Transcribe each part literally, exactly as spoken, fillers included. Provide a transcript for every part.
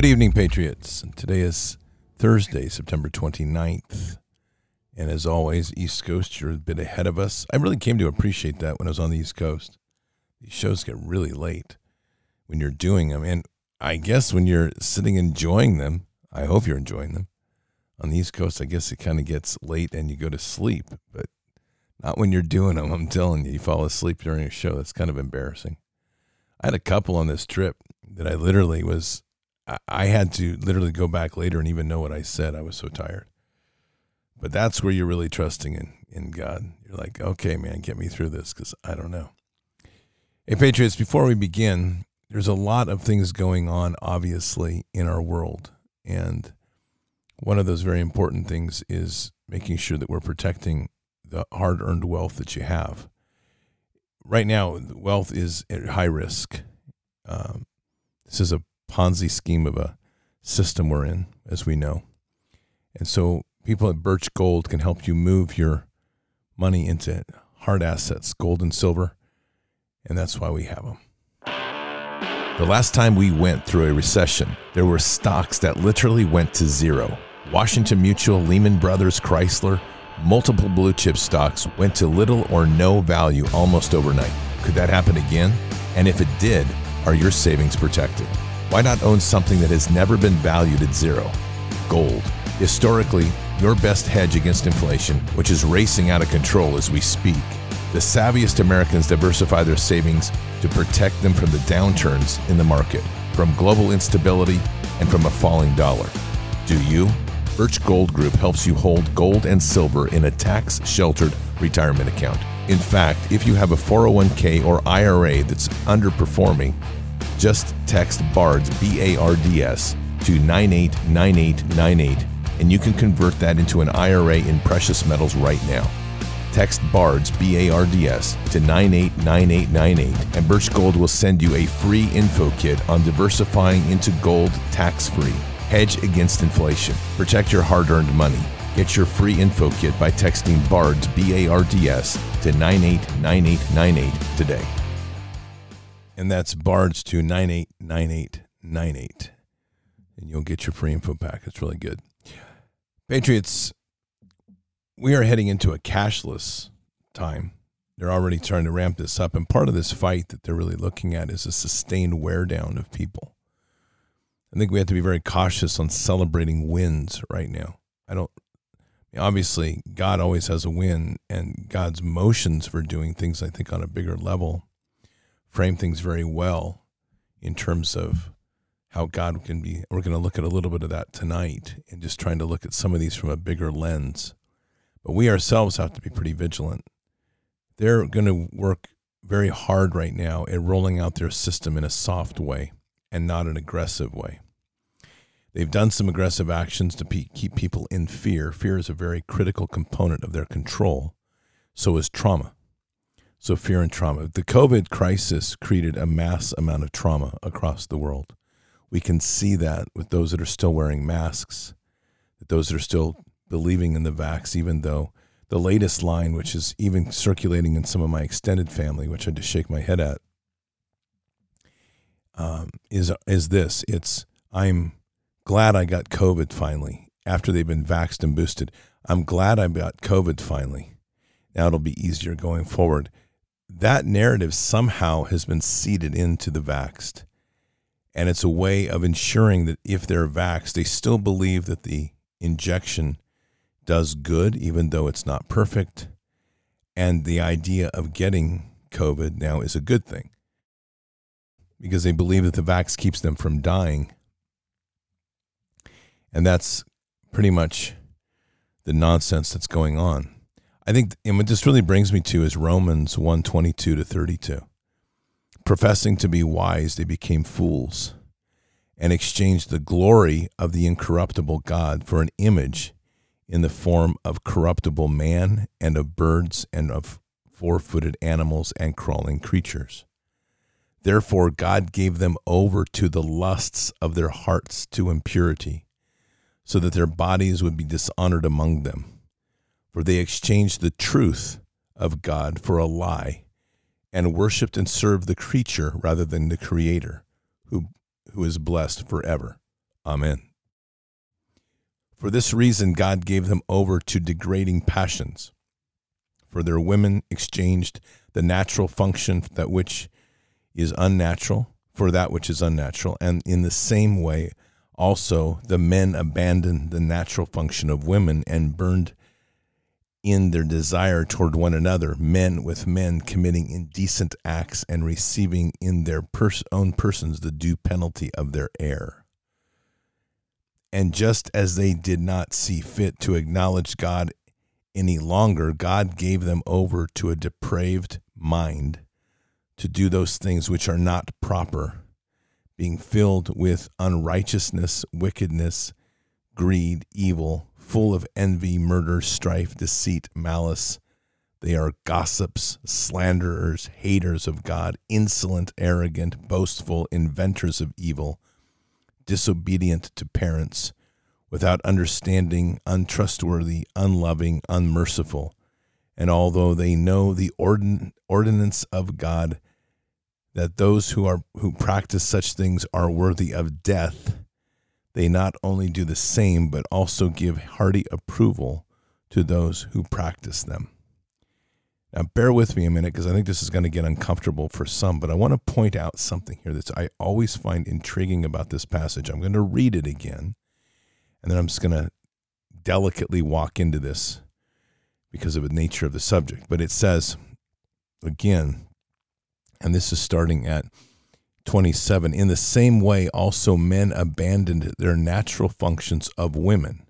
Good evening, Patriots. And today is Thursday, September twenty-ninth. And as always, East Coast, you're a bit ahead of us. I really came to appreciate that when I was on the East Coast. These shows get really late when you're doing them. And I guess when you're sitting enjoying them, I hope you're enjoying them. On the East Coast, I guess it kind of gets late and you go to sleep. But not when you're doing them, I'm telling you. You fall asleep during a show. That's kind of embarrassing. I had a couple on this trip that I literally was... I had to literally go back later and even know what I said. I was so tired. But that's where you're really trusting in, in God. You're like, okay, man, get me through this because I don't know. Hey, Patriots, before we begin, there's a lot of things going on, obviously, in our world. And one of those very important things is making sure that we're protecting the hard-earned wealth that you have. Right now, wealth is at high risk. Um, this is a Ponzi scheme of a system we're in, as we know. And so people at Birch Gold can help you move your money into hard assets, gold and silver, and that's why we have them. The last time we went through a recession, there were stocks that literally went to zero. Washington Mutual, Lehman Brothers, Chrysler, multiple blue chip stocks went to little or no value almost overnight. Could that happen again? And if it did, are your savings protected? Why not own something that has never been valued at zero? Gold. Historically, your best hedge against inflation, which is racing out of control as we speak. The savviest Americans diversify their savings to protect them from the downturns in the market, from global instability, and from a falling dollar. Do you? Birch Gold Group helps you hold gold and silver in a tax-sheltered retirement account. In fact, if you have a four oh one k or I R A that's underperforming, just text BARDS, B A R D S, to nine eight nine eight nine eight, and you can convert that into an I R A in precious metals right now. Text BARDS, B A R D S, to nine eight nine eight nine eight, and Birch Gold will send you a free info kit on diversifying into gold tax-free. Hedge against inflation. Protect your hard-earned money. Get your free info kit by texting BARDS, B A R D S, to nine eight nine eight nine eight today. And that's BARDS to nine eight nine eight nine eight. And you'll get your free info pack. It's really good. Patriots, we are heading into a cashless time. They're already trying to ramp this up. And part of this fight that they're really looking at is a sustained wear down of people. I think we have to be very cautious on celebrating wins right now. I don't, obviously, God always has a win, and God's motions for doing things, I think, on a bigger level frame things very well in terms of how God can be. We're going to look at a little bit of that tonight and just trying to look at some of these from a bigger lens. But we ourselves have to be pretty vigilant. They're going to work very hard right now at rolling out their system in a soft way and not an aggressive way. They've done some aggressive actions to pe- keep people in fear. Fear is a very critical component of their control. So is trauma. So fear and trauma. The COVID crisis created a mass amount of trauma across the world. We can see that with those that are still wearing masks, that those that are still believing in the vax, even though the latest line, which is even circulating in some of my extended family, which I just shake my head at, um, is is this. It's, I'm glad I got COVID finally. After they've been vaxxed and boosted, I'm glad I got COVID finally. Now it'll be easier going forward. That narrative somehow has been seeded into the vaxxed. And it's a way of ensuring that if they're vaxxed, they still believe that the injection does good, even though it's not perfect. And the idea of getting COVID now is a good thing because they believe that the vax keeps them from dying. And that's pretty much the nonsense that's going on. I think, and what this really brings me to is Romans one twenty-two to thirty-two. Professing to be wise, they became fools and exchanged the glory of the incorruptible God for an image in the form of corruptible man and of birds and of four-footed animals and crawling creatures. Therefore, God gave them over to the lusts of their hearts to impurity, so that their bodies would be dishonored among them. For they exchanged the truth of God for a lie and worshiped and served the creature rather than the Creator, who who is blessed forever. Amen. For this reason, God gave them over to degrading passions. For their women exchanged the natural function that which is unnatural for that which is unnatural. And in the same way, also, the men abandoned the natural function of women and burned in their desire toward one another, men with men committing indecent acts and receiving in their pers- own persons the due penalty of their error. And just as they did not see fit to acknowledge God any longer, God gave them over to a depraved mind to do those things which are not proper, being filled with unrighteousness, wickedness, greed, evil, full of envy, murder, strife, deceit, malice. They are gossips, slanderers, haters of God, insolent, arrogant, boastful, inventors of evil, disobedient to parents, without understanding, untrustworthy, unloving, unmerciful. And although they know the ordin- ordinance of God, that those who are who practice such things are worthy of death, they not only do the same, but also give hearty approval to those who practice them. Now, bear with me a minute, because I think this is going to get uncomfortable for some, but I want to point out something here that I always find intriguing about this passage. I'm going to read it again, and then I'm just going to delicately walk into this because of the nature of the subject. But it says, again, and this is starting at twenty-seven. In the same way, also men abandoned their natural functions of women.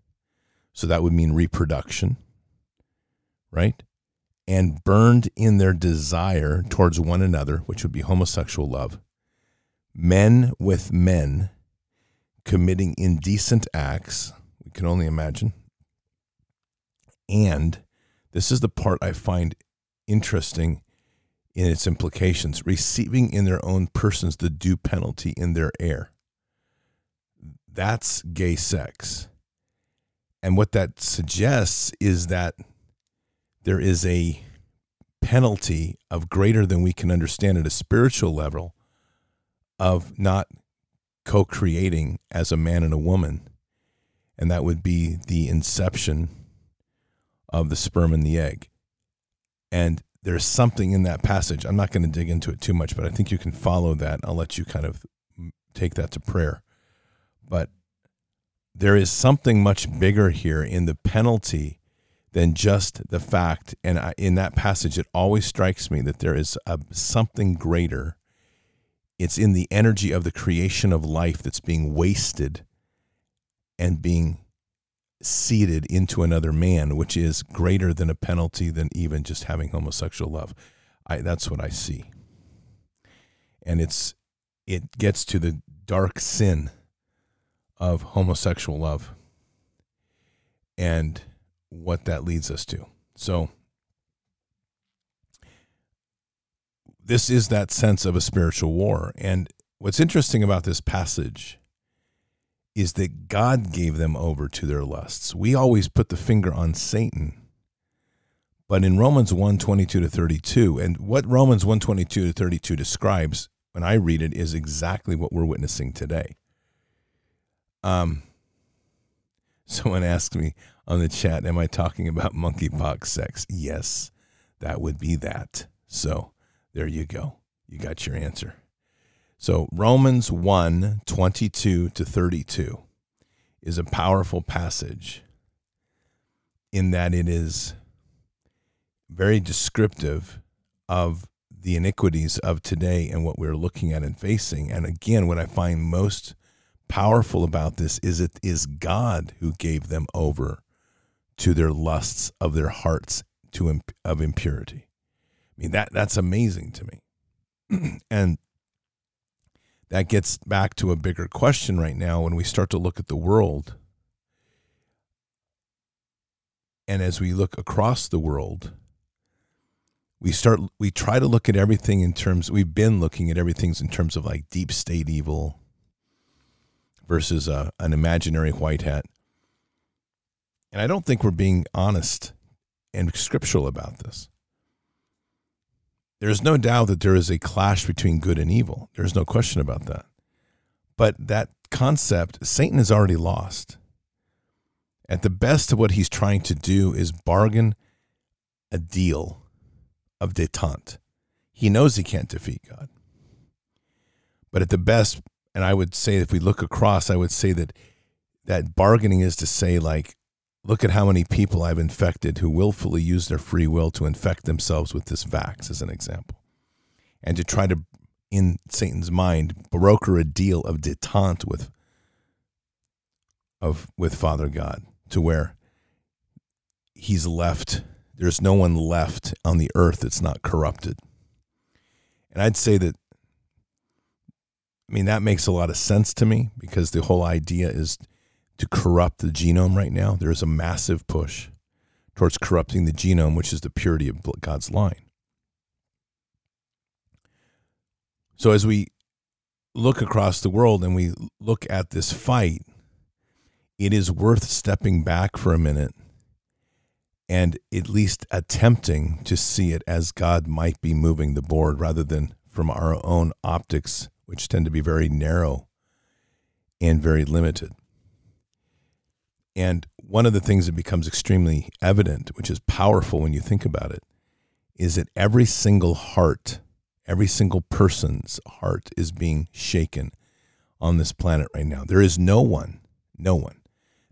So that would mean reproduction, right? And burned in their desire towards one another, which would be homosexual love. Men with men committing indecent acts, we can only imagine. And this is the part I find interesting in its implications, receiving in their own persons the due penalty in their error. That's gay sex. And what that suggests is that there is a penalty of greater than we can understand at a spiritual level of not co-creating as a man and a woman. And that would be the inception of the sperm and the egg. And there's something in that passage. I'm not going to dig into it too much, but I think you can follow that. I'll let you kind of take that to prayer. But there is something much bigger here in the penalty than just the fact. And I, in that passage, it always strikes me that there is a, something greater. It's in the energy of the creation of life that's being wasted and being seeded into another man, which is greater than a penalty than even just having homosexual love. I, that's what I see. And it's it gets to the dark sin of homosexual love and what that leads us to. So this is that sense of a spiritual war. And what's interesting about this passage is that God gave them over to their lusts. We always put the finger on Satan. But in Romans one twenty-two to thirty-two, and what Romans one twenty-two to thirty-two describes, when I read it, is exactly what we're witnessing today. Um, someone asked me on the chat, am I talking about monkeypox sex? Yes, that would be that. So there you go. You got your answer. So Romans one twenty-two to thirty-two is a powerful passage in that it is very descriptive of the iniquities of today and what we're looking at and facing. And again, what I find most powerful about this is it is God who gave them over to their lusts of their hearts to imp- of impurity. I mean, that that's amazing to me. And that gets back to a bigger question right now when we start to look at the world. And as we look across the world, we start we try to look at everything in terms, we've been looking at everything in terms of like deep state evil versus a, an imaginary white hat. And I don't think we're being honest and scriptural about this. There's no doubt that there is a clash between good and evil. There's no question about that. But that concept, Satan has already lost. At the best of what he's trying to do is bargain a deal of detente. He knows he can't defeat God. But at the best, and I would say if we look across, I would say that that bargaining is to say, like, look at how many people I've infected who willfully use their free will to infect themselves with this vax, as an example. And to try to, in Satan's mind, broker a deal of detente with of with Father God, to where he's left, there's no one left on the earth that's not corrupted. And I'd say that, I mean, that makes a lot of sense to me, because the whole idea is to corrupt the genome right now. There is a massive push towards corrupting the genome, which is the purity of God's line. So as we look across the world and we look at this fight, it is worth stepping back for a minute and at least attempting to see it as God might be moving the board, rather than from our own optics, which tend to be very narrow and very limited. And one of the things that becomes extremely evident, which is powerful when you think about it, is that every single heart, every single person's heart is being shaken on this planet right now. There is no one, no one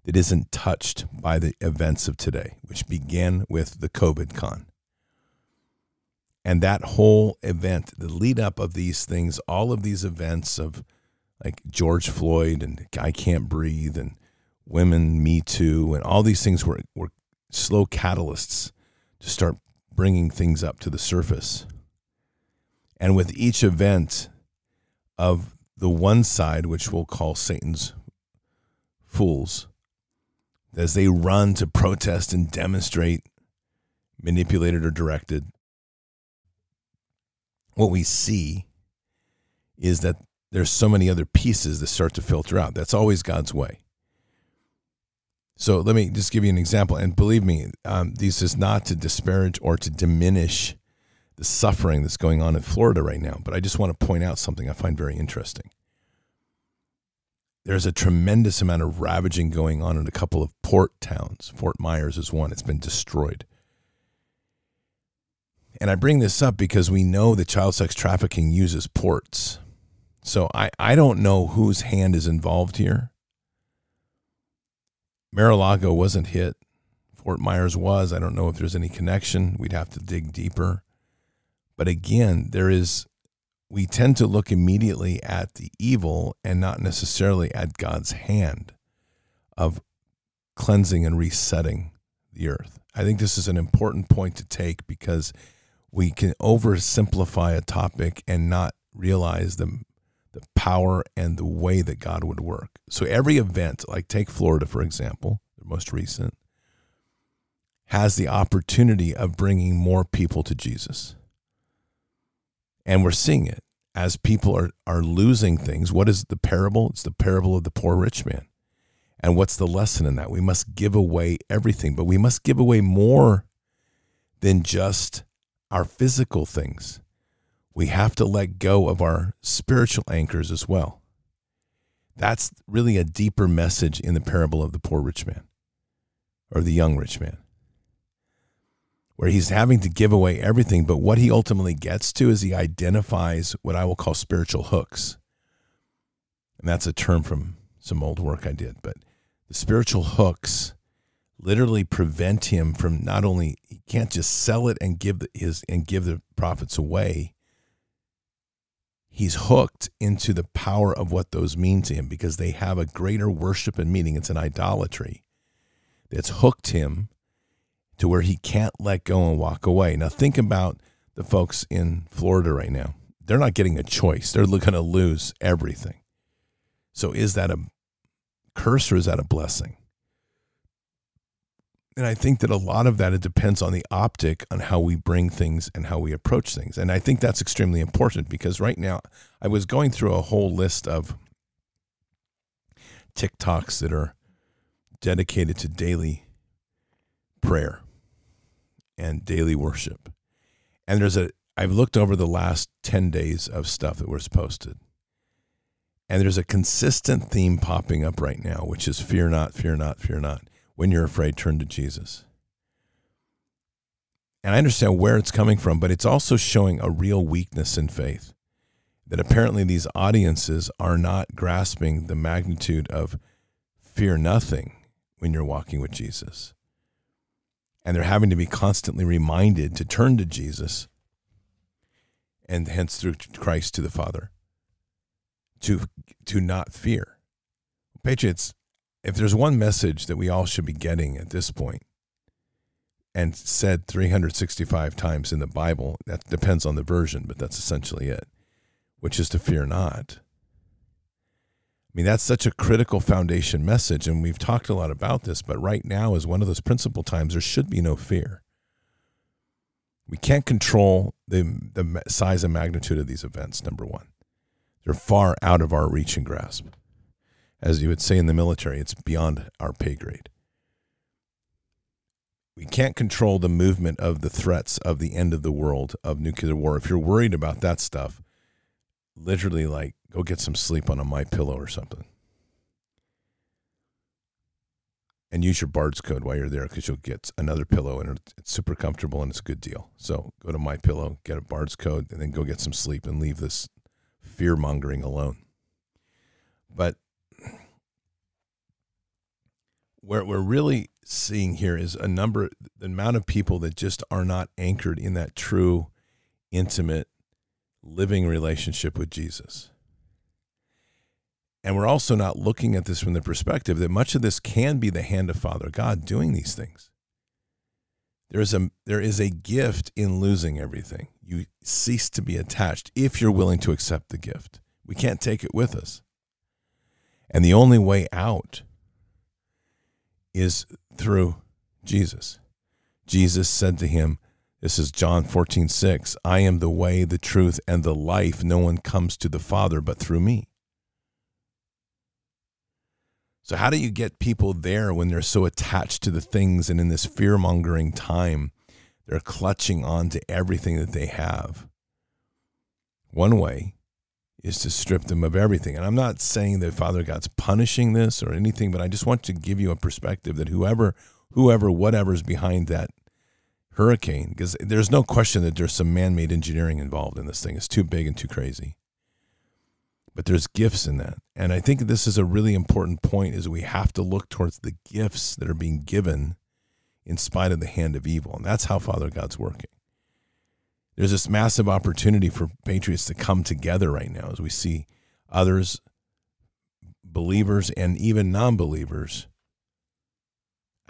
that isn't touched by the events of today, which began with the COVID con. And that whole event, the lead up of these things, all of these events of like George Floyd and I Can't Breathe and Women Me Too and all these things were, were slow catalysts to start bringing things up to the surface. And with each event of the one side, which we'll call Satan's fools, as they run to protest and demonstrate, manipulated or directed, what we see is that there's so many other pieces that start to filter out. That's always God's way. So let me just give you an example. And believe me, um, this is not to disparage or to diminish the suffering that's going on in Florida right now, but I just want to point out something I find very interesting. There's a tremendous amount of ravaging going on in a couple of port towns. Fort Myers is one. It's been destroyed. And I bring this up because we know that child sex trafficking uses ports. So I, I don't know whose hand is involved here. Mar-a-Lago wasn't hit. Fort Myers was. I don't know if there's any connection. We'd have to dig deeper. But again, there is, we tend to look immediately at the evil and not necessarily at God's hand of cleansing and resetting the earth. I think this is an important point to take, because we can oversimplify a topic and not realize the, the power and the way that God would work. So every event, like take Florida, for example, the most recent, has the opportunity of bringing more people to Jesus. And we're seeing it as people are, are losing things. What is the parable? It's the parable of the poor rich man. And what's the lesson in that? We must give away everything, but we must give away more than just our physical things. We have to let go of our spiritual anchors as well. That's really a deeper message in the parable of the poor rich man, or the young rich man, where he's having to give away everything, but what he ultimately gets to is he identifies what I will call spiritual hooks. And that's a term from some old work I did, but the spiritual hooks literally prevent him from, not only he can't just sell it and give his and give the profits away, he's hooked into the power of what those mean to him, because they have a greater worship and meaning. It's an idolatry that's hooked him to where he can't let go and walk away. Now think about the folks in Florida right now. They're not getting a choice. They're going to lose everything. So is that a curse or is that a blessing? And I think that a lot of that, it depends on the optic on how we bring things and how we approach things. And I think that's extremely important, because right now I was going through a whole list of TikToks that are dedicated to daily prayer and daily worship. And there's a, I've looked over the last ten days of stuff that was posted. And there's a consistent theme popping up right now, which is fear not, fear not, fear not. When you're afraid, turn to Jesus. And I understand where it's coming from, but it's also showing a real weakness in faith, that apparently these audiences are not grasping the magnitude of fear nothing when you're walking with Jesus. And they're having to be constantly reminded to turn to Jesus, and hence through Christ to the Father, to to not fear. Patriots, if there's one message that we all should be getting at this point, and said three hundred sixty-five times in the Bible, that depends on the version, but that's essentially it, which is to fear not. I mean, that's such a critical foundation message, and we've talked a lot about this, but right now is one of those principal times there should be no fear. We can't control the, the size and magnitude of these events, number one. They're far out of our reach and grasp. As you would say in the military, it's beyond our pay grade. We can't control the movement of the threats of the end of the world, of nuclear war. If you're worried about that stuff, literally, like, go get some sleep on a MyPillow or something. And use your Bards code while you're there, because you'll get another pillow, and it's super comfortable, and it's a good deal. So go to MyPillow, get a Bards code, and then go get some sleep and leave this fear-mongering alone. But where we're really seeing here is a number, the amount of people that just are not anchored in that true, intimate, living relationship with Jesus. And we're also not looking at this from the perspective that much of this can be the hand of Father God doing these things. There is a, there is a gift in losing everything. You cease to be attached if you're willing to accept the gift. We can't take it with us. And the only way out is through Jesus. Jesus said to him, this is John fourteen six, I am the way, the truth, and the life. No one comes to the Father but through me. So how do you get people there when they're so attached to the things, and in this fear-mongering time, they're clutching on to everything that they have? One way is to strip them of everything. And I'm not saying that Father God's punishing this or anything, but I just want to give you a perspective that whoever, whoever, whatever's behind that hurricane, because there's no question that there's some man-made engineering involved in this thing. It's too big and too crazy. But there's gifts in that. And I think this is a really important point, is we have to look towards the gifts that are being given in spite of the hand of evil. And that's how Father God's working. There's this massive opportunity for patriots to come together right now as we see others, believers and even non-believers,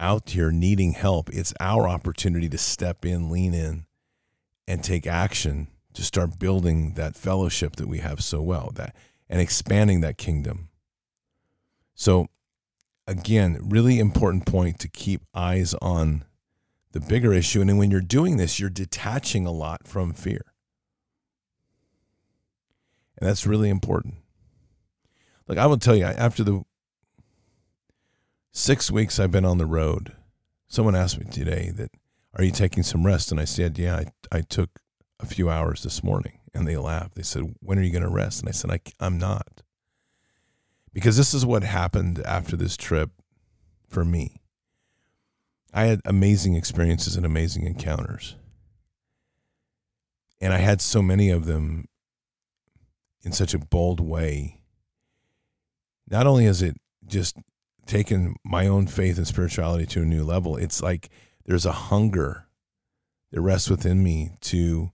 out here needing help. It's our opportunity to step in, lean in, and take action to start building that fellowship that we have so well, that and expanding that kingdom. So, again, really important point to keep eyes on the bigger issue. And then when you're doing this, you're detaching a lot from fear. And that's really important. Look, I will tell you, after the six weeks I've been on the road, someone asked me today that, are you taking some rest? And I said, yeah, I, I took a few hours this morning. And they laughed. They said, when are you going to rest? And I said, I, I'm not. Because this is what happened after this trip for me. I had amazing experiences and amazing encounters. And I had so many of them in such a bold way. Not only has it just taken my own faith and spirituality to a new level, it's like there's a hunger that rests within me to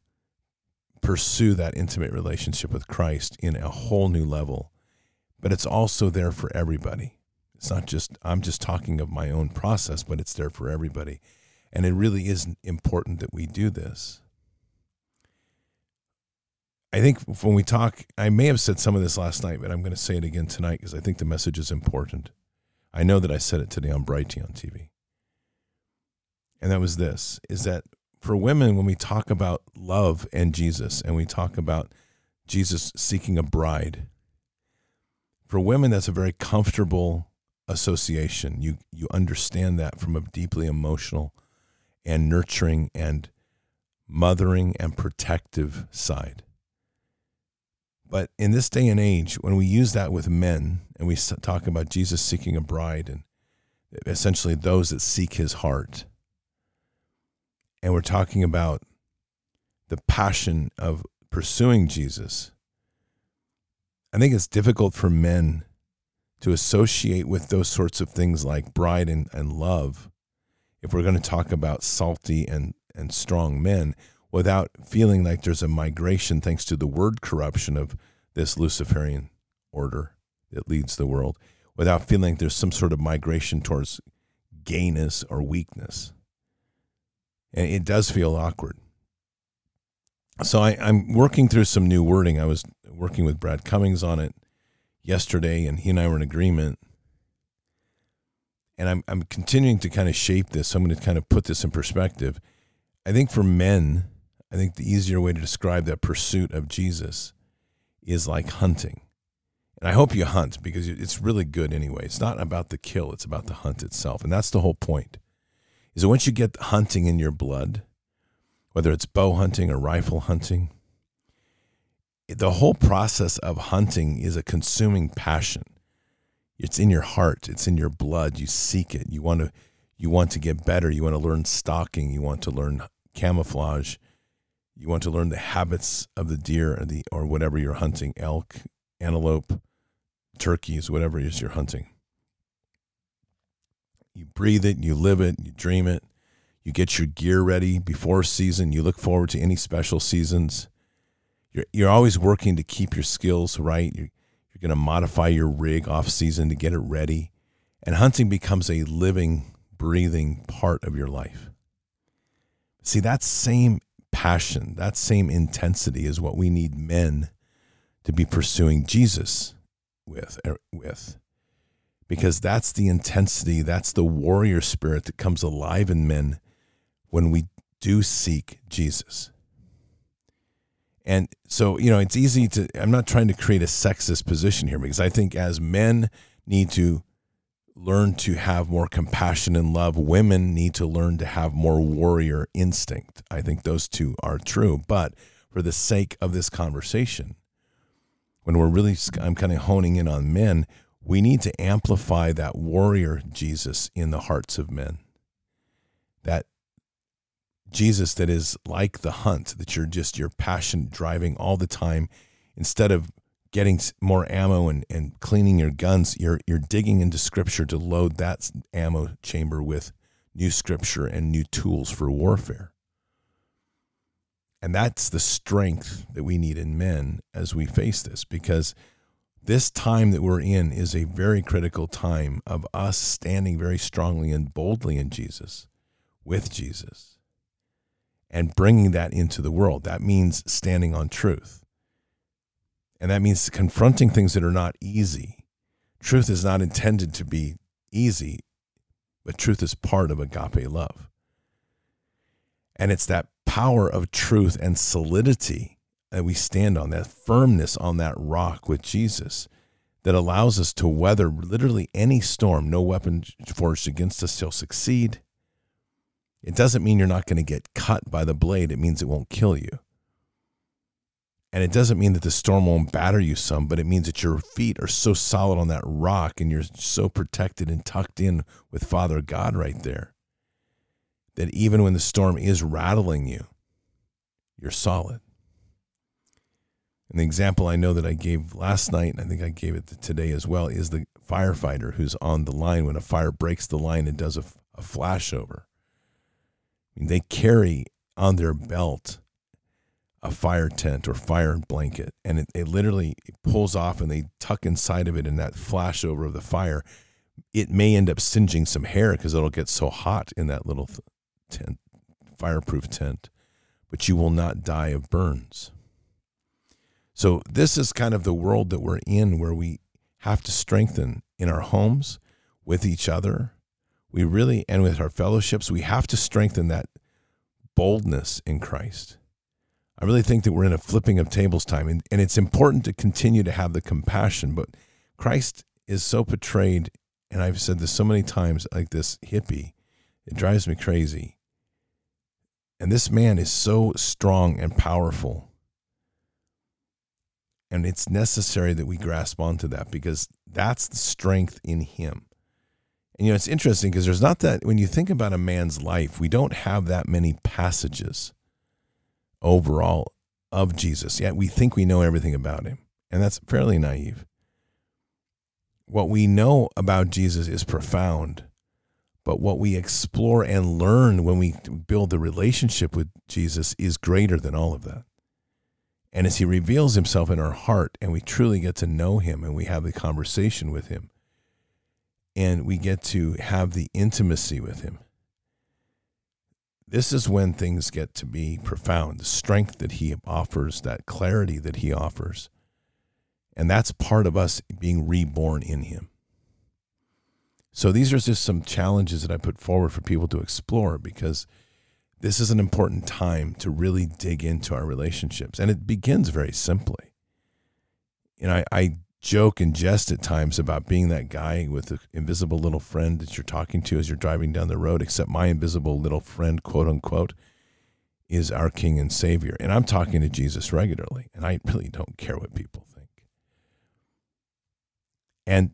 pursue that intimate relationship with Christ in a whole new level. But it's also there for everybody. It's not just, I'm just talking of my own process, but it's there for everybody. And it really is important that we do this. I think when we talk, I may have said some of this last night, but I'm going to say it again tonight because I think the message is important. I know that I said it today on Brighty on T V. And that was this, is that for women, when we talk about love and Jesus, and we talk about Jesus seeking a bride, for women, that's a very comfortable association. You you understand that from a deeply emotional and nurturing and mothering and protective side. But in this day and age, when we use that with men and we talk about Jesus seeking a bride and essentially those that seek his heart, and we're talking about the passion of pursuing Jesus, I think it's difficult for men to associate with those sorts of things like bride and, and love if we're going to talk about salty and, and strong men without feeling like there's a migration thanks to the word corruption of this Luciferian order that leads the world, without feeling like there's some sort of migration towards gayness or weakness. And it does feel awkward. So I, I'm working through some new wording. I was working with Brad Cummings on it yesterday, and he and I were in agreement. And I'm I'm continuing to kind of shape this. So I'm going to kind of put this in perspective. I think for men, I think the easier way to describe that pursuit of Jesus is like hunting. And I hope you hunt because it's really good anyway. It's not about the kill. It's about the hunt itself. And that's the whole point, is that once you get hunting in your blood, whether it's bow hunting or rifle hunting, the whole process of hunting is a consuming passion. It's in your heart. It's in your blood. You seek it. You want to, you want to get better. You want to learn stalking. You want to learn camouflage. You want to learn the habits of the deer or the, or whatever you're hunting, elk, antelope, turkeys, whatever it is you're hunting. You breathe it, you live it, you dream it. You get your gear ready before season. You look forward to any special seasons. You're, you're always working to keep your skills right. You're, you're going to modify your rig off season to get it ready. And hunting becomes a living, breathing part of your life. See, that same passion, that same intensity is what we need men to be pursuing Jesus with, er, with, because that's the intensity, that's the warrior spirit that comes alive in men when we do seek Jesus. And so, you know, it's easy to, I'm not trying to create a sexist position here, because I think as men need to learn to have more compassion and love, women need to learn to have more warrior instinct. I think those two are true. But for the sake of this conversation, when we're really, I'm kind of honing in on men, we need to amplify that warrior Jesus in the hearts of men. That Jesus that is like the hunt, that you're just, your passion driving all the time. Instead of getting more ammo and, and cleaning your guns, you're you're digging into scripture to load that ammo chamber with new scripture and new tools for warfare. And that's the strength that we need in men as we face this, because this time that we're in is a very critical time of us standing very strongly and boldly in Jesus, with Jesus, and bringing that into the world. That means standing on truth. And that means confronting things that are not easy. Truth is not intended to be easy, but truth is part of agape love. And it's that power of truth and solidity that we stand on, that firmness on that rock with Jesus, that allows us to weather literally any storm. No weapon forged against us shall succeed. It doesn't mean you're not going to get cut by the blade. It means it won't kill you. And it doesn't mean that the storm won't batter you some, but it means that your feet are so solid on that rock and you're so protected and tucked in with Father God right there, that even when the storm is rattling you, you're solid. And the example I know that I gave last night, and I think I gave it today as well, is the firefighter who's on the line when a fire breaks the line and does a, a flashover. I mean, they carry on their belt a fire tent or fire blanket, and it, it literally pulls off and they tuck inside of it in that flashover of the fire. It may end up singeing some hair because it'll get so hot in that little tent, fireproof tent, but you will not die of burns. So this is kind of the world that we're in, where we have to strengthen in our homes, with each other. We really, and with our fellowships, we have to strengthen that boldness in Christ. I really think that we're in a flipping of tables time, and, and it's important to continue to have the compassion, but Christ is so portrayed, and I've said this so many times, like this hippie. It drives me crazy. And this man is so strong and powerful, And it's necessary that we grasp onto that, because that's the strength in him. And, you know, it's interesting because there's not that, when you think about a man's life, we don't have that many passages overall of Jesus, yet we think we know everything about him. And that's fairly naive. What we know about Jesus is profound, but what we explore and learn when we build the relationship with Jesus is greater than all of that. And as he reveals himself in our heart and we truly get to know him and we have the conversation with him and we get to have the intimacy with him, this is when things get to be profound, the strength that he offers, that clarity that he offers. And that's part of us being reborn in him. So these are just some challenges that I put forward for people to explore, because this is an important time to really dig into our relationships. And it begins very simply. You know, I, I joke and jest at times about being that guy with the invisible little friend that you're talking to as you're driving down the road, except my invisible little friend, quote unquote, is our King and Savior. And I'm talking to Jesus regularly, and I really don't care what people think. And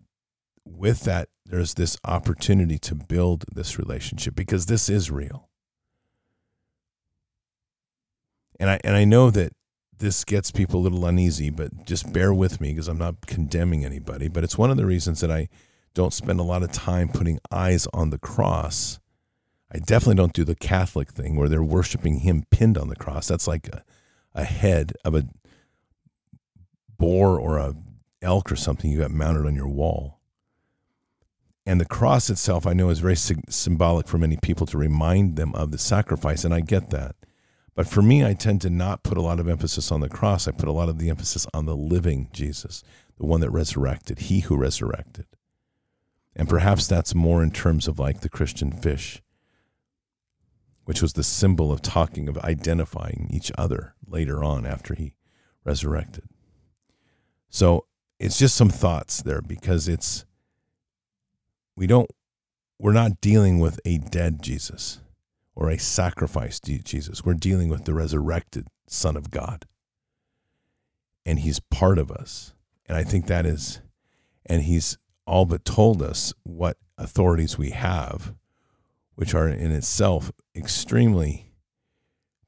with that, there's this opportunity to build this relationship, because this is real. And I and I know that this gets people a little uneasy, but just bear with me, because I'm not condemning anybody. But it's one of the reasons that I don't spend a lot of time putting eyes on the cross. I definitely don't do the Catholic thing where they're worshiping him pinned on the cross. That's like a, a head of a boar or a elk or something you got mounted on your wall. And the cross itself, I know, is very symbolic for many people to remind them of the sacrifice, and I get that. But for me, I tend to not put a lot of emphasis on the cross. I put a lot of the emphasis on the living Jesus, the one that resurrected, he who resurrected. And perhaps that's more in terms of like the Christian fish, which was the symbol of talking, of identifying each other later on after he resurrected. So it's just some thoughts there, because it's, we don't, we're not dealing with a dead Jesus or a sacrificed Jesus. We're dealing with the resurrected Son of God. And he's part of us. And I think that is, and he's all but told us what authorities we have, which are in itself extremely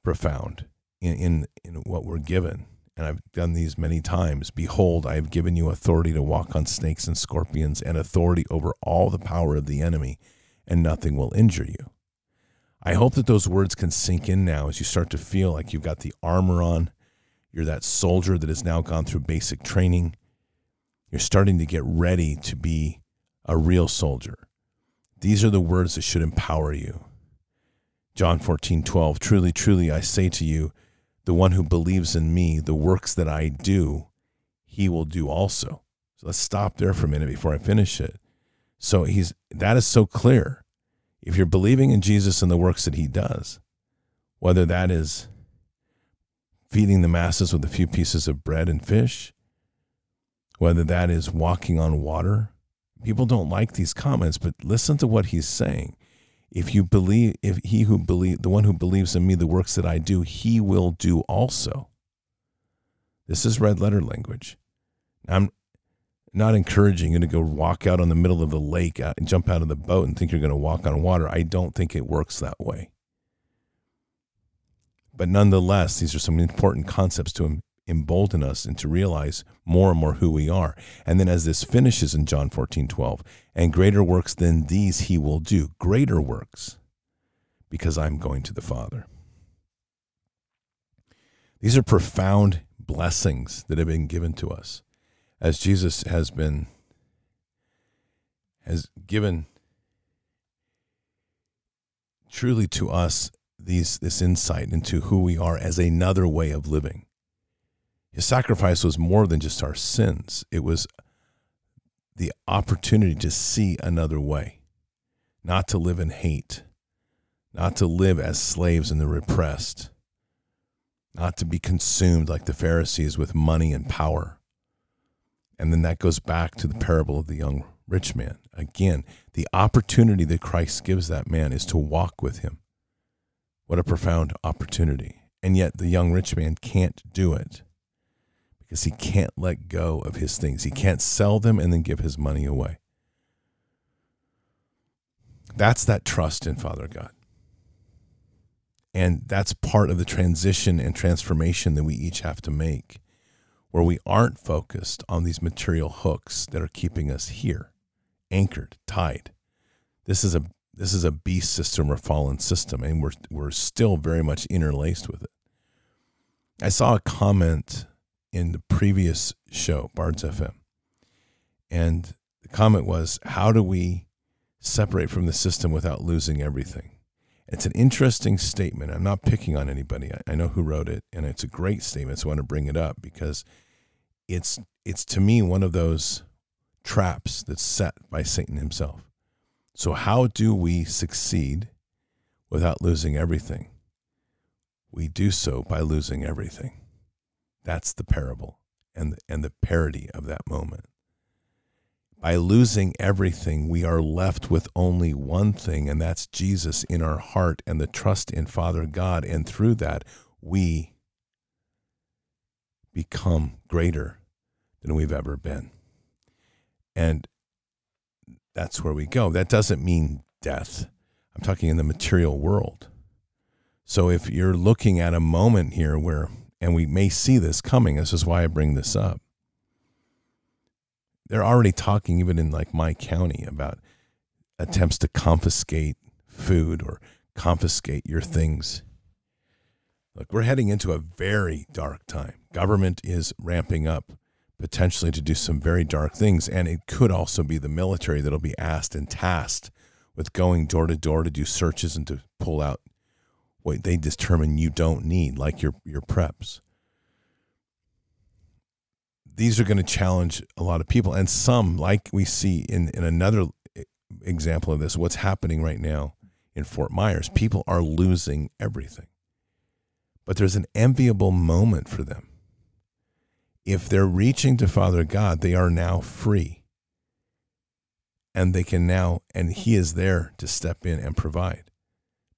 profound in, in, in what we're given. And I've done these many times. Behold, I have given you authority to walk on snakes and scorpions, and authority over all the power of the enemy, and nothing will injure you. I hope that those words can sink in now as you start to feel like you've got the armor on. You're that soldier that has now gone through basic training. You're starting to get ready to be a real soldier. These are the words that should empower you. John fourteen twelve, truly, truly, I say to you, the one who believes in me, the works that I do, he will do also. So let's stop there for a minute before I finish it. So he's, that is so clear. If you're believing in Jesus and the works that he does, whether that is feeding the masses with a few pieces of bread and fish, whether that is walking on water, people don't like these comments, but listen to what he's saying. If you believe, if he who believe, the one who believes in me, the works that I do, he will do also. This is red letter language. I'm not encouraging you to go walk out on the middle of the lake and jump out of the boat and think you're going to walk on water. I don't think it works that way. But nonetheless, these are some important concepts to embolden us and to realize more and more who we are. And then as this finishes in John fourteen twelve, and greater works than these he will do, greater works, because I'm going to the Father. These are profound blessings that have been given to us. As Jesus has been, has given truly to us these this insight into who we are as another way of living. His sacrifice was more than just our sins. It was the opportunity to see another way, not to live in hate, not to live as slaves in the repressed, not to be consumed like the Pharisees with money and power. And then that goes back to the parable of the young rich man. Again, the opportunity that Christ gives that man is to walk with him. What a profound opportunity. And yet the young rich man can't do it is he can't let go of his things. He can't sell them and then give his money away. That's that trust in Father God. And that's part of the transition and transformation that we each have to make, where we aren't focused on these material hooks that are keeping us here, anchored, tied. This is a this is a beast system or fallen system, and we're we're still very much interlaced with it. I saw a comment in the previous show, Bards F M, and the comment was, how do we separate from the system without losing everything? It's an interesting statement. I'm not picking on anybody. I know who wrote it, and it's a great statement, so I want to bring it up because it's it's to me one of those traps that's set by Satan himself. So how do we succeed without losing everything? We do so by losing everything. That's the parable and the, and the parody of that moment. By losing everything, we are left with only one thing, and that's Jesus in our heart and the trust in Father God. And through that, we become greater than we've ever been. And that's where we go. That doesn't mean death. I'm talking in the material world. So if you're looking at a moment here where, and we may see this coming, this is why I bring this up. They're already talking, even in like my county, about attempts to confiscate food or confiscate your things. Look, we're heading into a very dark time. Government is ramping up potentially to do some very dark things, and it could also be the military that'll be asked and tasked with going door to door to do searches and to pull out what they determine you don't need, like your your preps. These are going to challenge a lot of people, and some, like we see in, in another example of this, what's happening right now in Fort Myers. People are losing everything, but there's an enviable moment for them. If they're reaching to Father God, they are now free, and they can now, and he is there to step in and provide.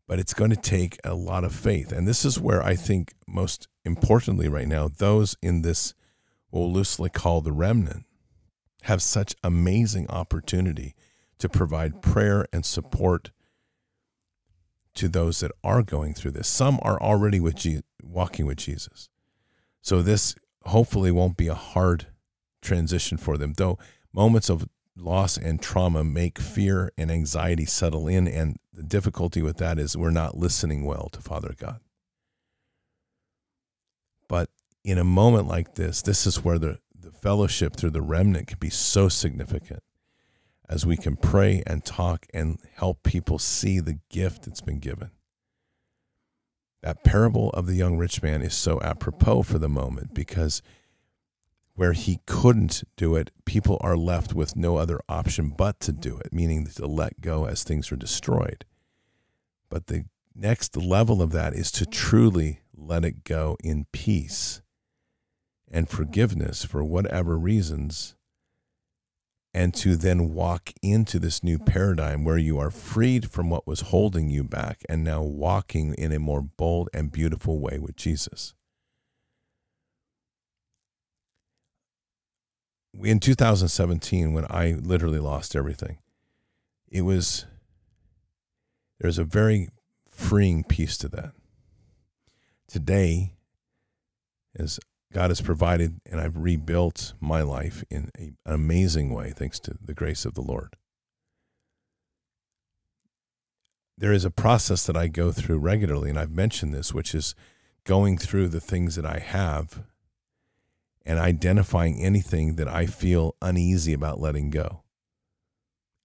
But it's going to take a lot of faith, and this is where I think most importantly right now, those in this we'll loosely call the remnant, have such amazing opportunity to provide prayer and support to those that are going through this. Some are already with Je- walking with Jesus. So this hopefully won't be a hard transition for them, though moments of loss and trauma make fear and anxiety settle in, and the difficulty with that is we're not listening well to Father God. But in a moment like this, this is where the, the fellowship through the remnant can be so significant, as we can pray and talk and help people see the gift that's been given. That parable of the young rich man is so apropos for the moment, because where he couldn't do it, people are left with no other option but to do it, meaning to let go as things are destroyed. But the next level of that is to truly let it go in peace and forgiveness for whatever reasons, and to then walk into this new paradigm where you are freed from what was holding you back and now walking in a more bold and beautiful way with Jesus. In two thousand seventeen, when I literally lost everything, it was, there's a very freeing piece to that. Today, as God has provided, and I've rebuilt my life in a, an amazing way, thanks to the grace of the Lord. There is a process that I go through regularly, and I've mentioned this, which is going through the things that I have and identifying anything that I feel uneasy about letting go.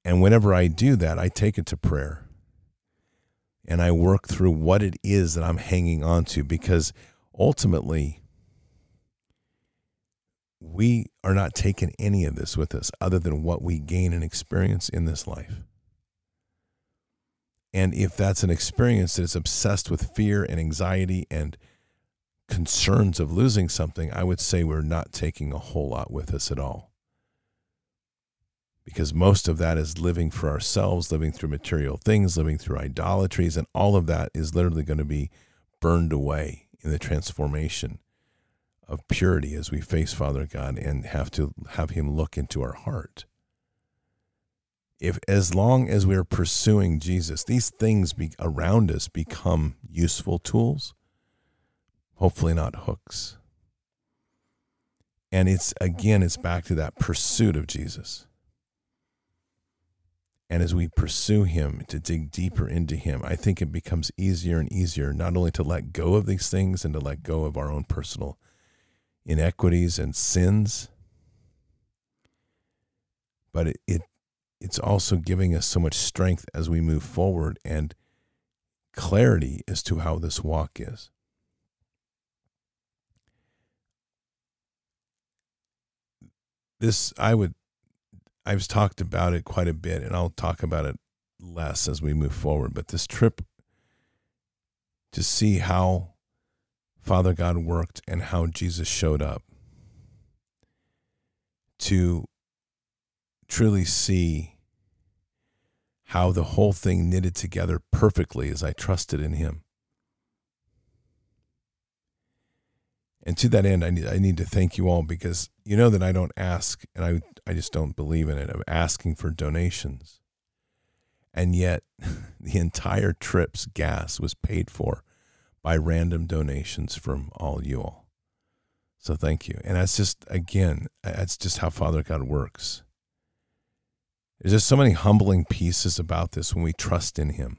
And whenever I do that, I take it to prayer. And I work through what it is that I'm hanging on to, because ultimately we are not taking any of this with us other than what we gain and experience in this life. And if that's an experience that is obsessed with fear and anxiety and concerns of losing something, I would say we're not taking a whole lot with us at all. Because most of that is living for ourselves, living through material things, living through idolatries, and all of that is literally going to be burned away in the transformation of purity as we face Father God and have to have him look into our heart. If as long as we are pursuing Jesus, these things be, around us become useful tools, hopefully not hooks. And it's, again, it's back to that pursuit of Jesus. And as we pursue him, to dig deeper into him, I think it becomes easier and easier not only to let go of these things and to let go of our own personal inequities and sins, but it, it it's also giving us so much strength as we move forward and clarity as to how this walk is. This, I would, I've talked about it quite a bit, and I'll talk about it less as we move forward, but this trip to see how Father God worked and how Jesus showed up, to truly see how the whole thing knitted together perfectly as I trusted in him. And to that end, I need, I need to thank you all, because you know that I don't ask, and I I just don't believe in it, of asking for donations. And yet, the entire trip's gas was paid for by random donations from all you all. So thank you. And that's just, again, that's just how Father God works. There's just so many humbling pieces about this when we trust in him.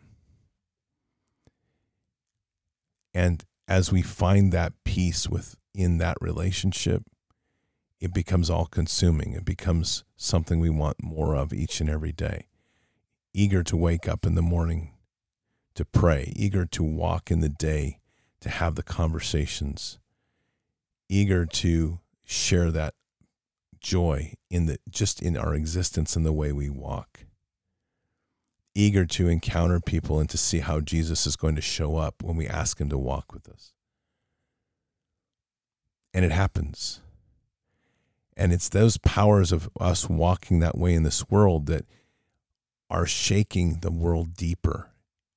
And as we find that peace within that relationship, it becomes all-consuming. It becomes something we want more of each and every day. Eager to wake up in the morning to pray, eager to walk in the day to have the conversations, eager to share that joy in the just in our existence and the way we walk. Eager to encounter people and to see how Jesus is going to show up when we ask him to walk with us. And it happens. And it's those powers of us walking that way in this world that are shaking the world deeper.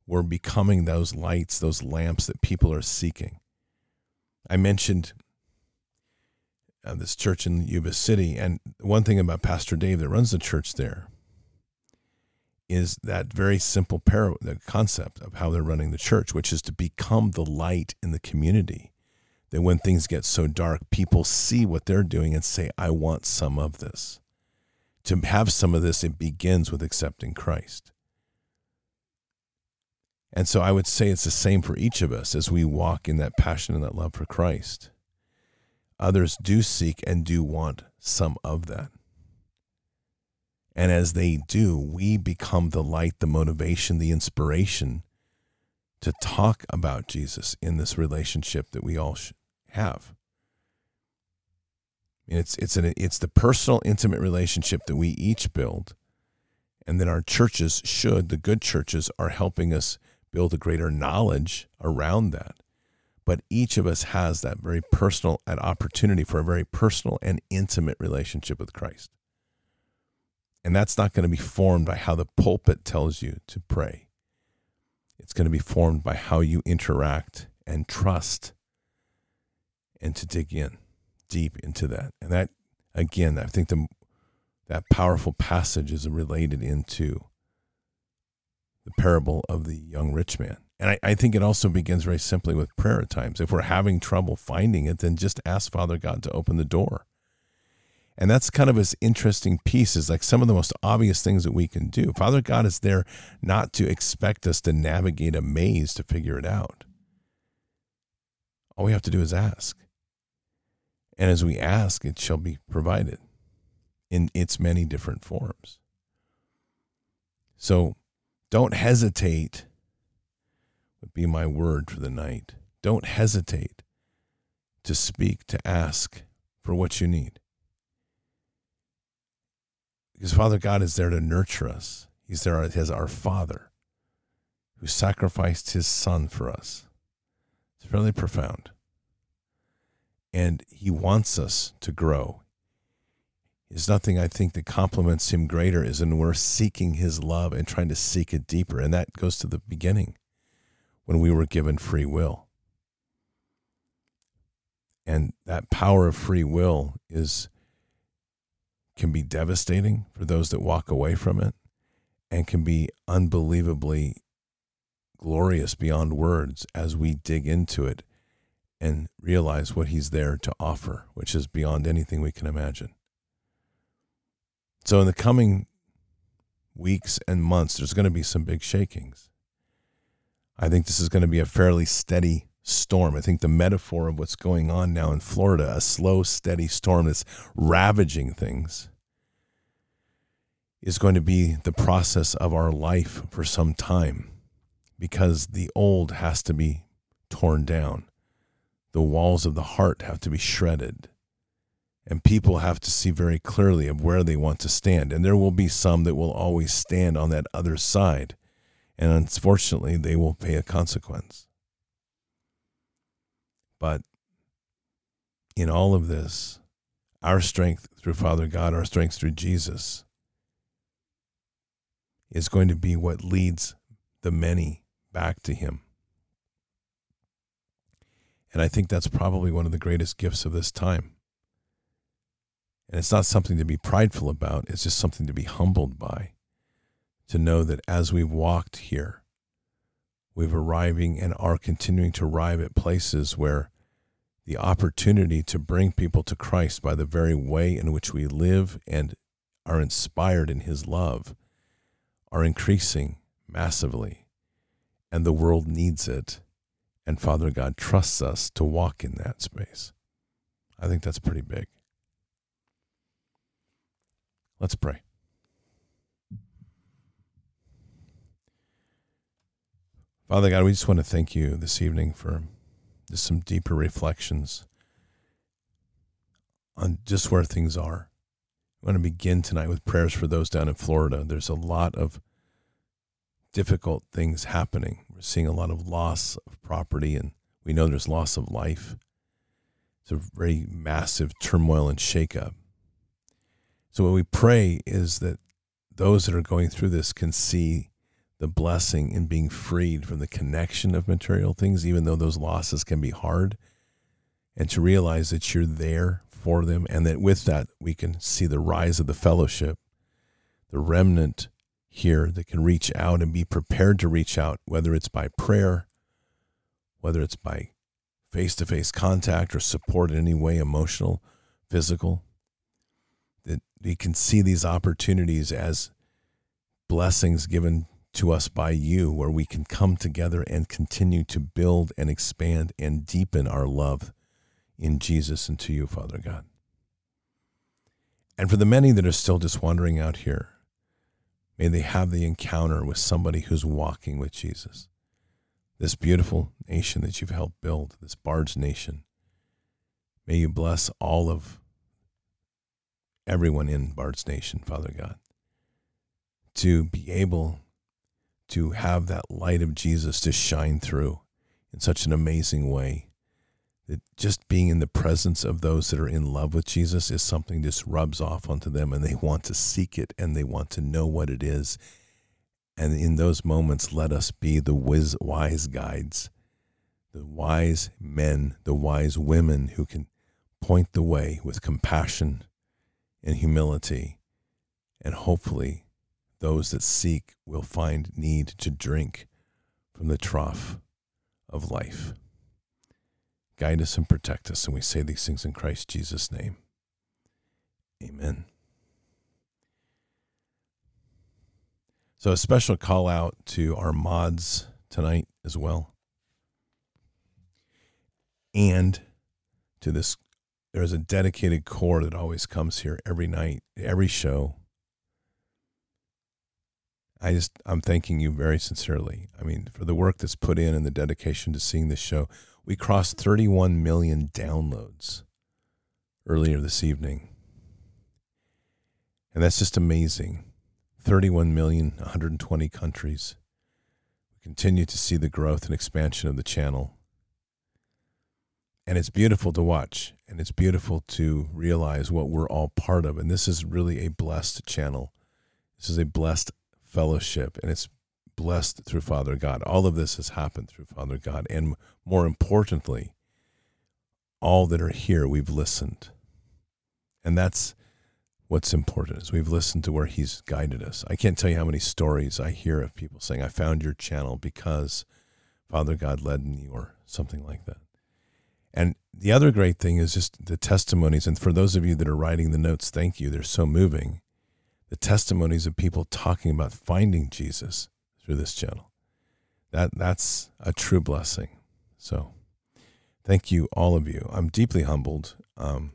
We're becoming those lights, those lamps that people are seeking. I mentioned uh, this church in Yuba City, and one thing about Pastor Dave that runs the church there is that very simple par- the concept of how they're running the church, which is to become the light in the community, that when things get so dark, people see what they're doing and say, I want some of this. To have some of this, it begins with accepting Christ. And so I would say it's the same for each of us as we walk in that passion and that love for Christ. Others do seek and do want some of that. And as they do, we become the light, the motivation, the inspiration to talk about Jesus in this relationship that we all have. It's it's an, it's the personal, intimate relationship that we each build, and that our churches should, the good churches, are helping us build a greater knowledge around that. But each of us has that very personal, an opportunity for a very personal and intimate relationship with Christ. And that's not going to be formed by how the pulpit tells you to pray. It's going to be formed by how you interact and trust and to dig in deep into that. And that, again, I think the, that powerful passage is related into the parable of the young rich man. And I, I think it also begins very simply with prayer at times. If we're having trouble finding it, then just ask Father God to open the door. And that's kind of his interesting piece, is like some of the most obvious things that we can do. Father God is there not to expect us to navigate a maze to figure it out. All we have to do is ask. And as we ask, it shall be provided in its many different forms. So don't hesitate, would be my word for the night. Don't hesitate to speak, to ask for what you need. Because Father God is there to nurture us. He's there as our Father who sacrificed his Son for us. It's really profound. And he wants us to grow. There's nothing, I think, that compliments him greater is when we're seeking his love and trying to seek it deeper. And that goes to the beginning when we were given free will. And that power of free will is can be devastating for those that walk away from it, and can be unbelievably glorious beyond words as we dig into it and realize what he's there to offer, which is beyond anything we can imagine. So in the coming weeks and months, there's going to be some big shakings. I think this is going to be a fairly steady storm. I think the metaphor of what's going on now in Florida, a slow, steady storm that's ravaging things, is going to be the process of our life for some time, because the old has to be torn down. The walls of the heart have to be shredded, and people have to see very clearly of where they want to stand. And there will be some that will always stand on that other side, and unfortunately, they will pay a consequence. But in all of this, our strength through Father God, our strength through Jesus, is going to be what leads the many back to him. And I think that's probably one of the greatest gifts of this time. And it's not something to be prideful about. It's just something to be humbled by, to know that as we've walked here, we've arriving and are continuing to arrive at places where the opportunity to bring people to Christ by the very way in which we live and are inspired in his love are increasing massively, and the world needs it. And Father God trusts us to walk in that space. I think that's pretty big. Let's pray. Father God, we just want to thank you this evening for just some deeper reflections on just where things are. I want to begin tonight with prayers for those down in Florida. There's a lot of difficult things happening. We're seeing a lot of loss of property, and we know there's loss of life. It's a very massive turmoil and shakeup. So what we pray is that those that are going through this can see the blessing in being freed from the connection of material things, even though those losses can be hard, and to realize that you're there for them, and that with that we can see the rise of the fellowship, the remnant here that can reach out and be prepared to reach out, whether it's by prayer, whether it's by face-to-face contact or support in any way, emotional, physical. That we can see these opportunities as blessings given to us by you, where we can come together and continue to build and expand and deepen our love in Jesus and to you, Father God. And for the many that are still just wandering out here, may they have the encounter with somebody who's walking with Jesus. This beautiful nation that you've helped build, this Bards nation, may you bless all of everyone in Bards Nation, Father God, to be able to have that light of Jesus to shine through in such an amazing way, that just being in the presence of those that are in love with Jesus is something that just rubs off onto them, and they want to seek it, and they want to know what it is. And in those moments, let us be the wise guides, the wise men, the wise women who can point the way with compassion and humility, and hopefully those that seek will find need to drink from the trough of life. Guide us and protect us, and we say these things in Christ Jesus' name. Amen. So a special call out to our mods tonight as well, and to this. There's a dedicated core that always comes here every night, every show. I just, I'm thanking you very sincerely. I mean, for the work that's put in and the dedication to seeing this show. We crossed thirty-one million downloads earlier this evening. And that's just amazing. thirty-one million, one hundred twenty countries. We continue to see the growth and expansion of the channel. And it's beautiful to watch, and it's beautiful to realize what we're all part of. And this is really a blessed channel. This is a blessed fellowship, and it's blessed through Father God. All of this has happened through Father God. And more importantly, all that are here, we've listened. And that's what's important, is we've listened to where he's guided us. I can't tell you how many stories I hear of people saying, I found your channel because Father God led me, or something like that. And the other great thing is just the testimonies. And for those of you that are writing the notes, thank you. They're so moving. The testimonies of people talking about finding Jesus through this channel. That that's a true blessing. So thank you, all of you. I'm deeply humbled um,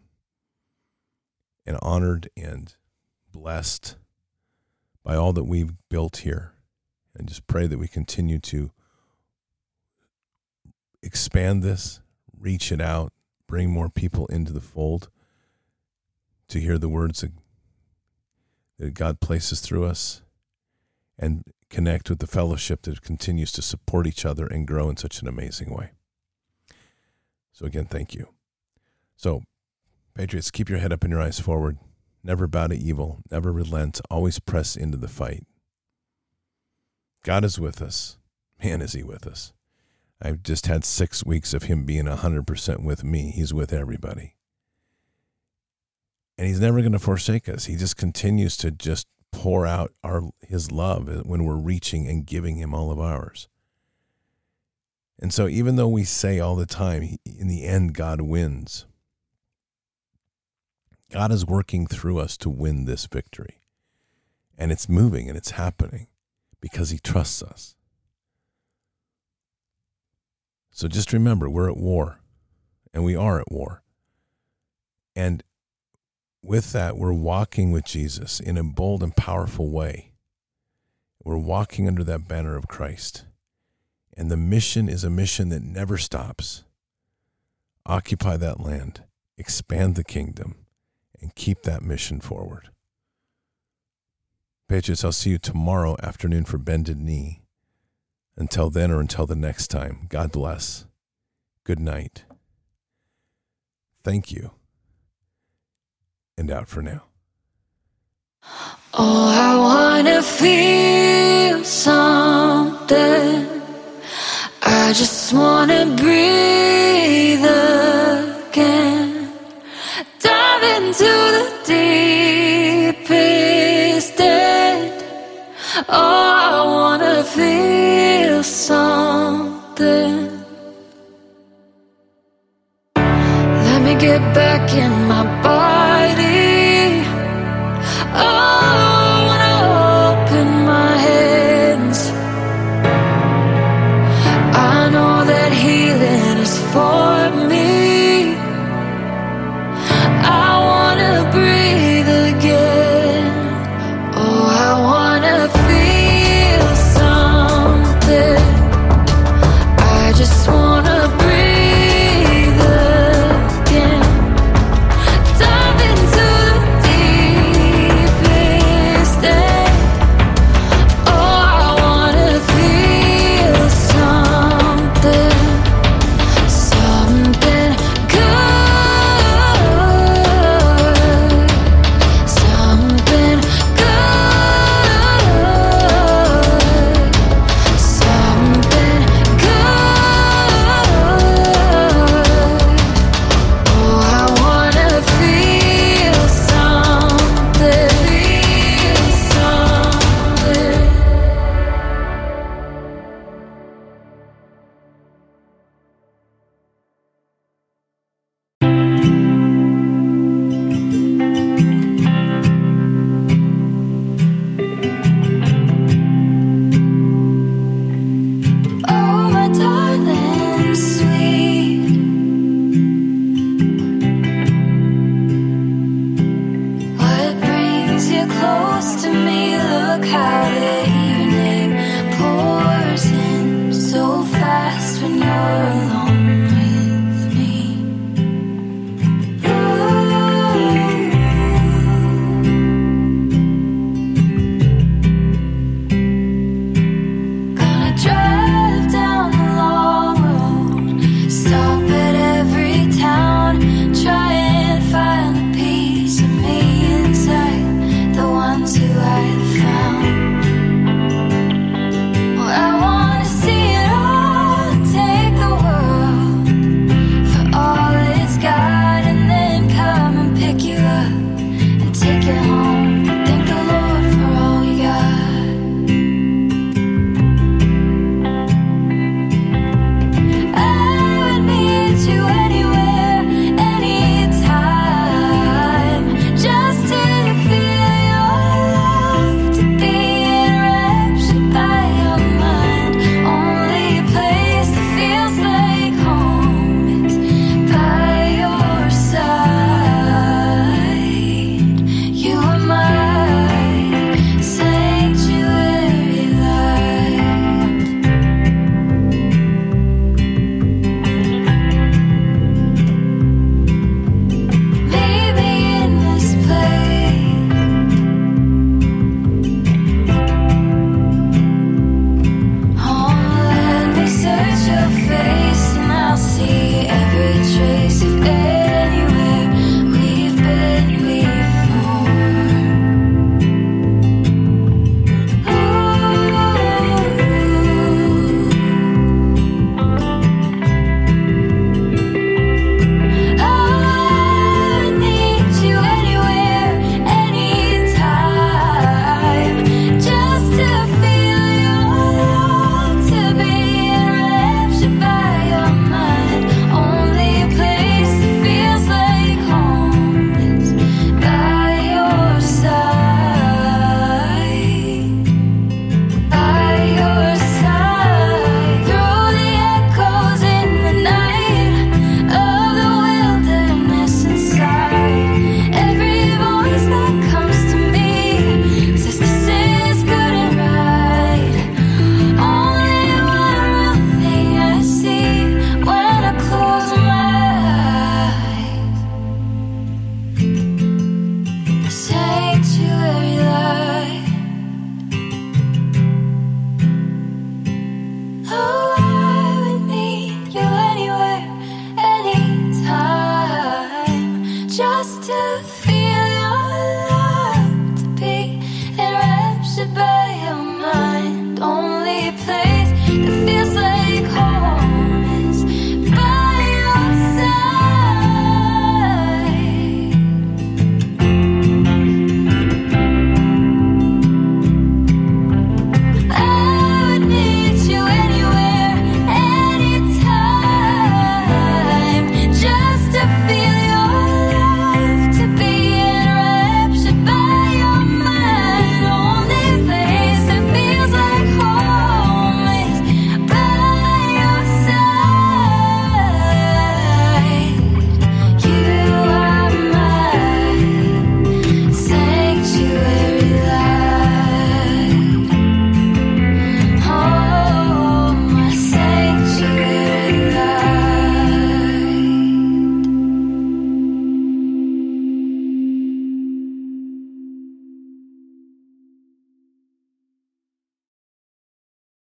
and honored and blessed by all that we've built here. And just pray that we continue to expand this, reach it out, bring more people into the fold to hear the words that, that God places through us, and connect with the fellowship that continues to support each other and grow in such an amazing way. So again, thank you. So, Patriots, keep your head up and your eyes forward. Never bow to evil. Never relent. Always press into the fight. God is with us. Man, is he with us. I've just had six weeks of him being one hundred percent with me. He's with everybody. And he's never going to forsake us. He just continues to just pour out our his love when we're reaching and giving him all of ours. And so even though we say all the time, in the end, God wins, God is working through us to win this victory. And it's moving and it's happening because he trusts us. So just remember, we're at war, and we are at war. And with that, we're walking with Jesus in a bold and powerful way. We're walking under that banner of Christ. And the mission is a mission that never stops. Occupy that land, expand the kingdom, and keep that mission forward. Patriots, I'll see you tomorrow afternoon for Bended Knee. Until then, or until the next time, God bless. Good night. Thank you. And out for now. Oh, I want to feel something. I just want to breathe again. Dive into the deepest end. Oh, I want to feel something. Let me get back in my body. Oh, when I open my hands, I know that healing is for